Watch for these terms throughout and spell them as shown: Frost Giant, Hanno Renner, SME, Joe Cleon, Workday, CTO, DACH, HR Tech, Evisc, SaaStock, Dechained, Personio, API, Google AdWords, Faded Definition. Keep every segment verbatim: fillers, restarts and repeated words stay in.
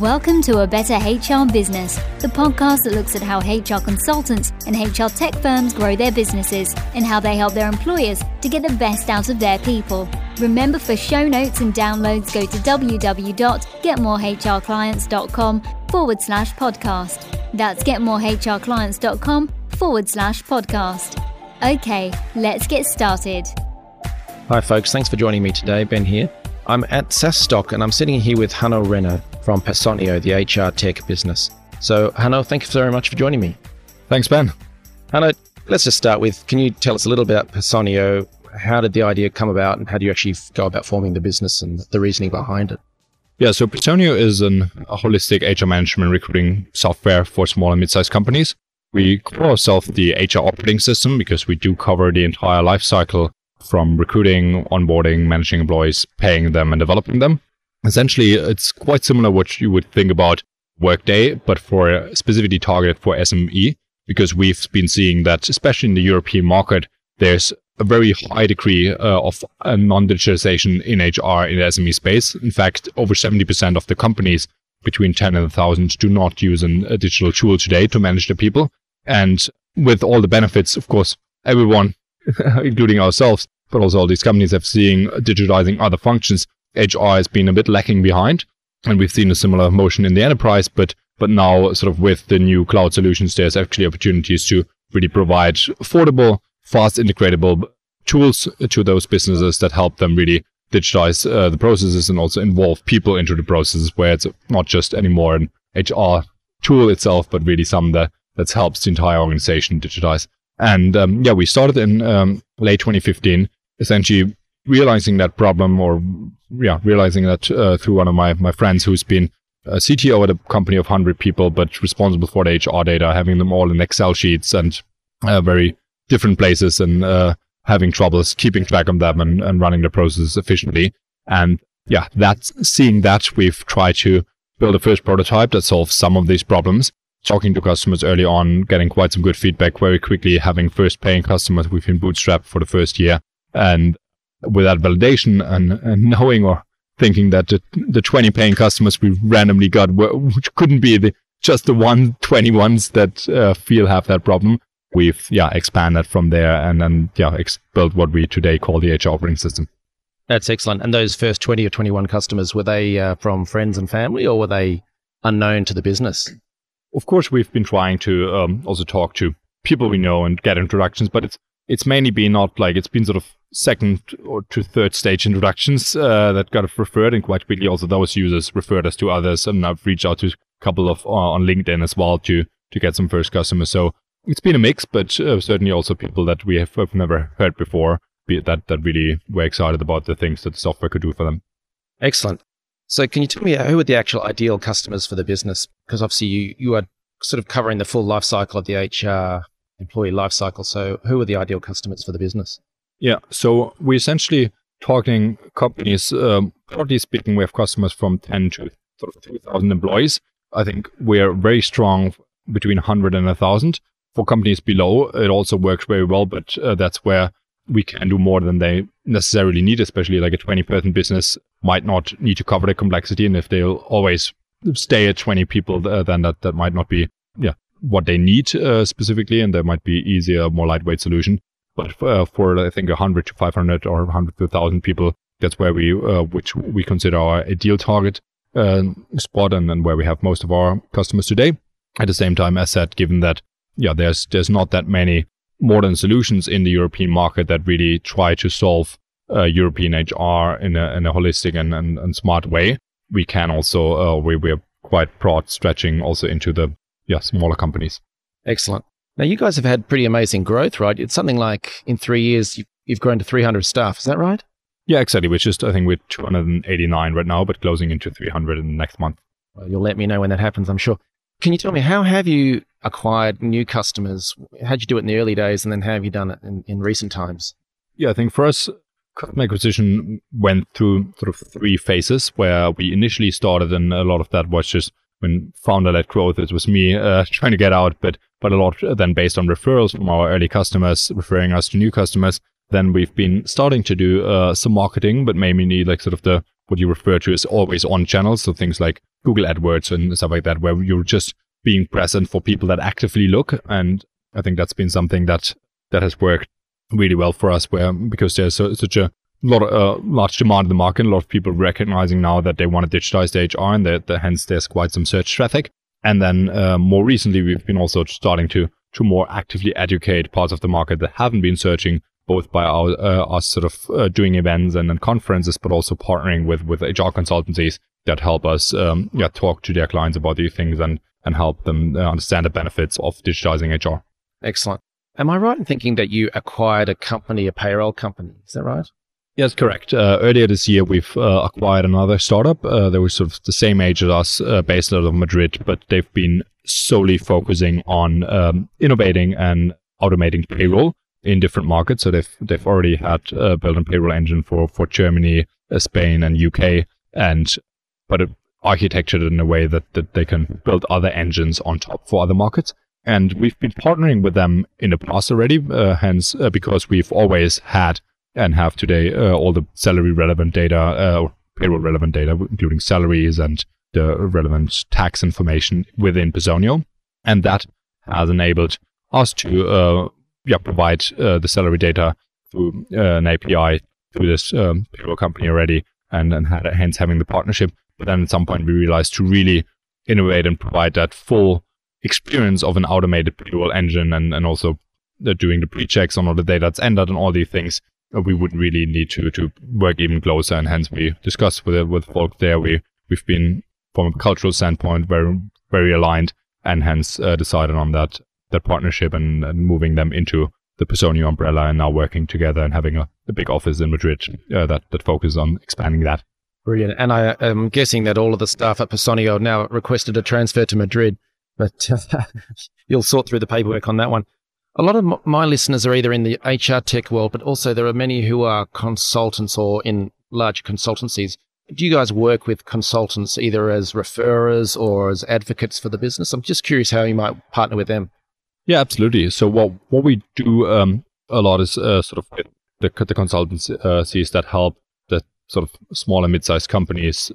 Welcome to A Better H R Business, the podcast that looks at how H R consultants and H R tech firms grow their businesses and how they help their employers to get the best out of their people. Remember, for show notes and downloads, go to www.getmorehrclients.com forward slash podcast. That's getmorehrclients.com forward slash podcast. Okay, let's get started. Hi folks, thanks for joining me today. Ben here. I'm at SaaStock and I'm sitting here with Hanno Renner from Personio, the H R tech business. So Hanno, thank you very much for joining me. Thanks, Ben. Hanno, let's just start with, can you tell us a little bit about Personio? How did the idea come about and how do you actually go about forming the business and the reasoning behind it? Yeah, so Personio is an, a holistic H R management recruiting software for small and mid-sized companies. We call ourselves the H R operating system because we do cover the entire life cycle from recruiting, onboarding, managing employees, paying them and developing them. Essentially, it's quite similar to what you would think about Workday, but for specifically targeted for S M E, because we've been seeing that, especially in the European market, there's a very high degree uh, of uh, non-digitalization in H R in the S M E space. In fact, over seventy percent of the companies between ten and one thousand do not use an, a digital tool today to manage their people. And with all the benefits, of course, everyone, including ourselves, but also all these companies have seen digitizing other functions. H R has been a bit lacking behind, and we've seen a similar motion in the enterprise, but but now sort of with the new cloud solutions, there's actually opportunities to really provide affordable, fast integratable tools to those businesses that help them really digitize uh, the processes and also involve people into the processes, where it's not just anymore an H R tool itself, but really something that, that helps the entire organization digitize. And um, yeah, we started in um, late twenty fifteen, essentially realizing that problem, or yeah, realizing that uh, through one of my, my friends who's been a C T O at a company of one hundred people, but responsible for the H R data, having them all in Excel sheets and uh, very different places, and uh, having troubles keeping track of them and, and running the process efficiently. And yeah, that's seeing that we've tried to build a first prototype that solves some of these problems. Talking to customers early on, getting quite some good feedback very quickly, having first paying customers. We've been bootstrapped for the first year. And with that validation and, and knowing or thinking that the, the twenty paying customers we randomly got, were, which couldn't be the, just the one, twenty ones that uh, feel have that problem, we've yeah expanded from there and then yeah ex- built what we today call the H R operating system. That's excellent. And those first twenty or twenty-one customers, were they uh, from friends and family, or were they unknown to the business? Of course, we've been trying to um, also talk to people we know and get introductions, but it's it's mainly been not like it's been sort of second or to third stage introductions uh, that got referred, and quite quickly also those users referred us to others, and I've reached out to a couple of uh, on LinkedIn as well to to get some first customers. So it's been a mix, but uh, certainly also people that we have, have never heard before be that that really were excited about the things that the software could do for them. Excellent. So can you tell me who are the actual ideal customers for the business? Because obviously you, you are sort of covering the full life cycle of the H R employee life cycle. So who are the ideal customers for the business? Yeah, so we're essentially talking companies, um, broadly speaking, we have customers from ten to sort of two thousand employees. I think we're very strong between one hundred and one thousand. For companies below, it also works very well, but uh, that's where we can do more than they necessarily need, especially like a twenty-person business might not need to cover the complexity. And if they'll always stay at twenty people, uh, then that, that might not be yeah what they need uh, specifically. And there might be easier, more lightweight solution. But uh, for, I think, one hundred to five hundred or one hundred to one thousand people, that's where we, uh, which we consider our ideal target uh, spot, and then where we have most of our customers today. At the same time, as said, given that, yeah, there's there's not that many modern solutions in the European market that really try to solve uh, European H R in a, in a holistic and, and, and smart way. We can also, uh, we, we're quite broad stretching also into the yeah smaller companies. Excellent. Now, you guys have had pretty amazing growth, right? It's something like in three years, you've grown to three hundred staff. Is that right? Yeah, exactly. We're just, I think we're two hundred eighty-nine right now, but closing into three hundred in the next month. Well, you'll let me know when that happens, I'm sure. Can you tell me, how have you acquired new customers? How'd you do it in the early days, and then how have you done it in, in recent times? Yeah, I think for us, customer acquisition went through sort of three phases where we initially started, and a lot of that was just when founder-led growth, it was me uh, trying to get out, but but a lot then based on referrals from our early customers, referring us to new customers. Then we've been starting to do uh, some marketing, but mainly like sort of the what you refer to as always on channels, so things like Google AdWords and stuff like that, where you're just being present for people that actively look. And I think that's been something that, that has worked really well for us, where because there's so, such a lot of uh, large demand in the market, a lot of people recognizing now that they want to digitize their H R, and that, that hence there's quite some search traffic. And then uh, more recently, we've been also starting to to more actively educate parts of the market that haven't been searching, both by our, uh, us sort of uh, doing events and, and conferences, but also partnering with, with H R consultancies that help us um, yeah, talk to their clients about these things and, and help them understand the benefits of digitizing H R. Excellent. Am I right in thinking that you acquired a company, a payroll company? Is that right? Yes, correct. Uh, earlier this year, we've uh, acquired another startup. Uh, they were sort of the same age as us, uh, based out of Madrid, but they've been solely focusing on um, innovating and automating payroll in different markets. So they've they've already had uh, built a payroll engine for for Germany, uh, Spain, and U K, and but it architectured it in a way that that they can build other engines on top for other markets. And we've been partnering with them in the past already, uh, hence uh, because we've always had and have today uh, all the salary relevant data, uh, or payroll relevant data, including salaries and the relevant tax information within Personio. And that has enabled us to uh, yeah, provide uh, the salary data through uh, an A P I to this um, payroll company already, and, and had, hence having the partnership. But then at some point we realized to really innovate and provide that full experience of an automated payroll engine, and, and also the, doing the pre-checks on all the data that's entered and all these things, we would really need to to work even closer. And hence we discussed with with folk there. We, we've been, from a cultural standpoint, very very aligned, and hence uh, decided on that that partnership and, and moving them into the Personio umbrella, and now working together and having a, a big office in Madrid uh, that, that focuses on expanding that. Brilliant. And I am guessing that all of the staff at Personio now requested a transfer to Madrid, but you'll sort through the paperwork on that one. A lot of my listeners are either in the H R tech world, but also there are many who are consultants or in large consultancies. Do you guys work with consultants either as referrers or as advocates for the business? I'm just curious how you might partner with them. Yeah, absolutely. So what what we do um, a lot is uh, sort of the the consultancies that help the sort of small and mid-sized companies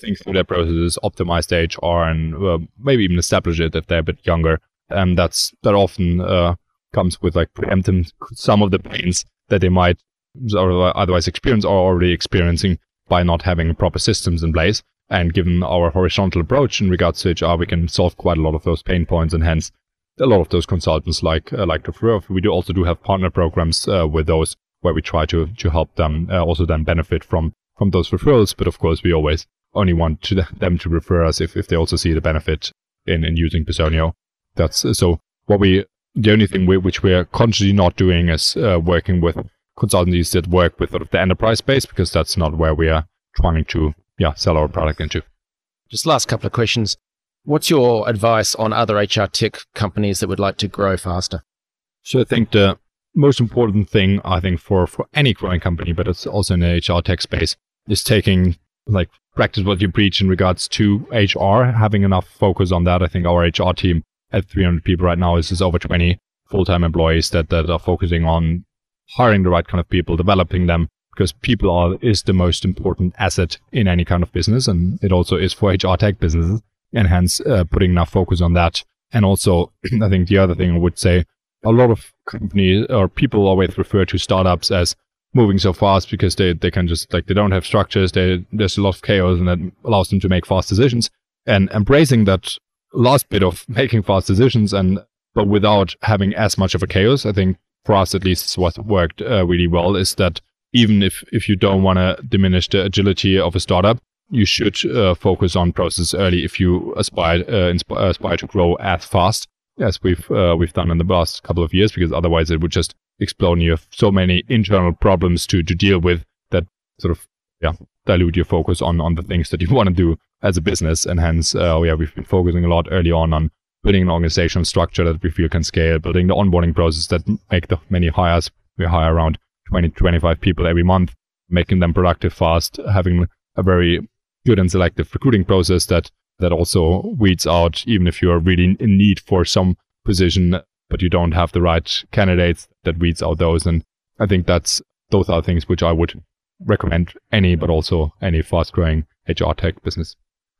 think through their processes, optimize their H R, and uh, maybe even establish it if they're a bit younger. And that's that often uh, comes with like preempting some of the pains that they might otherwise experience or already experiencing by not having proper systems in place. And given our horizontal approach in regards to H R, we can solve quite a lot of those pain points, and hence a lot of those consultants like uh, like the F R O F. We do also do have partner programs uh, with those, where we try to to help them uh, also then benefit from from those referrals. But of course, we always only want to them to refer us if, if they also see the benefit in, in using Personio. That's uh, so what we the only thing we, which we're consciously not doing is uh, working with consultancies that work with sort of the enterprise space, because that's not where we are trying to yeah sell our product into. Just last couple of questions. What's your advice on other H R tech companies that would like to grow faster? So I think the most important thing, I think for, for any growing company, but it's also in the H R tech space, is taking like practice what you preach in regards to H R, having enough focus on that. I think our H R team at three hundred people right now is, is over twenty full-time employees that, that are focusing on hiring the right kind of people, developing them, because people are is the most important asset in any kind of business, and it also is for H R tech businesses, and hence uh, putting enough focus on that. And also, I think the other thing I would say, a lot of companies or people always refer to startups as moving so fast because they, they can just, like, they don't have structures, they, there's a lot of chaos, and that allows them to make fast decisions. And embracing that last bit of making fast decisions, and but without having as much of a chaos, I think for us at least what worked uh, really well is that even if, if you don't want to diminish the agility of a startup, you should uh, focus on process early if you aspire uh, insp- aspire to grow as fast as we've uh, we've done in the past couple of years, because otherwise it would just explode, and you have so many internal problems to, to deal with that sort of yeah dilute your focus on, on the things that you want to do as a business. And hence, uh, yeah, we've been focusing a lot early on on building an organizational structure that we feel can scale, building the onboarding process that make the many hires. We hire around twenty, twenty-five people every month, making them productive fast, having a very good and selective recruiting process that, that also weeds out, even if you are really in need for some position, but you don't have the right candidates, that weeds out those. And I think that's those are things which I would recommend any, but also any fast growing H R tech business.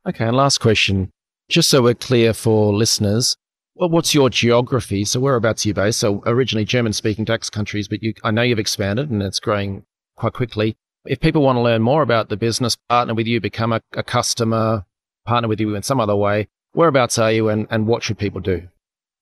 Okay, and last question, just so we're clear for listeners, well, what's your geography? So whereabouts are you based? So originally German-speaking DACH countries, but you, I know you've expanded and it's growing quite quickly. If people want to learn more about the business, partner with you, become a, a customer, partner with you in some other way, whereabouts are you and, and what should people do?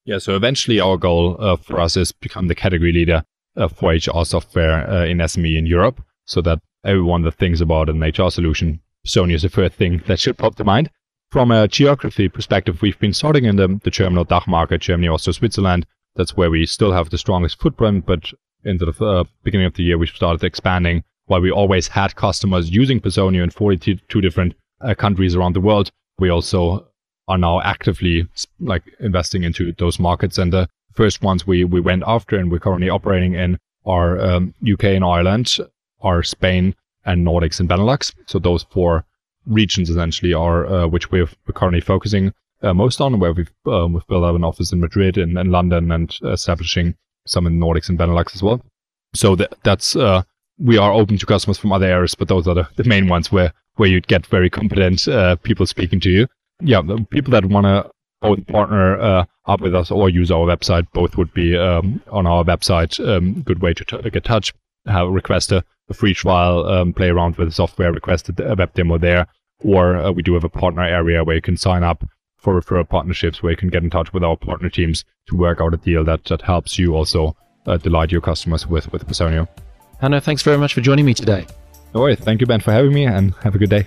Yeah, so eventually our goal uh, for us is become the category leader uh, for H R software uh, in S M E in Europe, so that everyone that thinks about an H R solution, Personio is the first thing that should pop to mind. From a geography perspective, we've been starting in the, the German or DACH market, Germany, Austria, Switzerland. That's where we still have the strongest footprint, but in the uh, beginning of the year, we started expanding. While we always had customers using Personio in forty-two different uh, countries around the world, we also are now actively like investing into those markets. And the first ones we, we went after and we're currently operating in are um, U K and Ireland, are Spain and Nordics and Benelux. So those four regions essentially are uh, which we're currently focusing uh, most on, where we've, uh, we've built up an office in Madrid and, and London and establishing some in Nordics and Benelux as well. So th- that's... Uh, We are open to customers from other areas, but those are the, the main ones where, where you'd get very competent uh, people speaking to you. Yeah, the people that want to both partner uh, up with us or use our website, both would be um, on our website. Um, good way to t- get in touch, have, request a, a free trial, um, play around with the software, request a, a web demo there. Or uh, we do have a partner area where you can sign up for referral partnerships, where you can get in touch with our partner teams to work out a deal that, that helps you also uh, delight your customers with, with Personio. Hanno, thanks very much for joining me today. No worries. Thank you, Ben, for having me, and have a good day.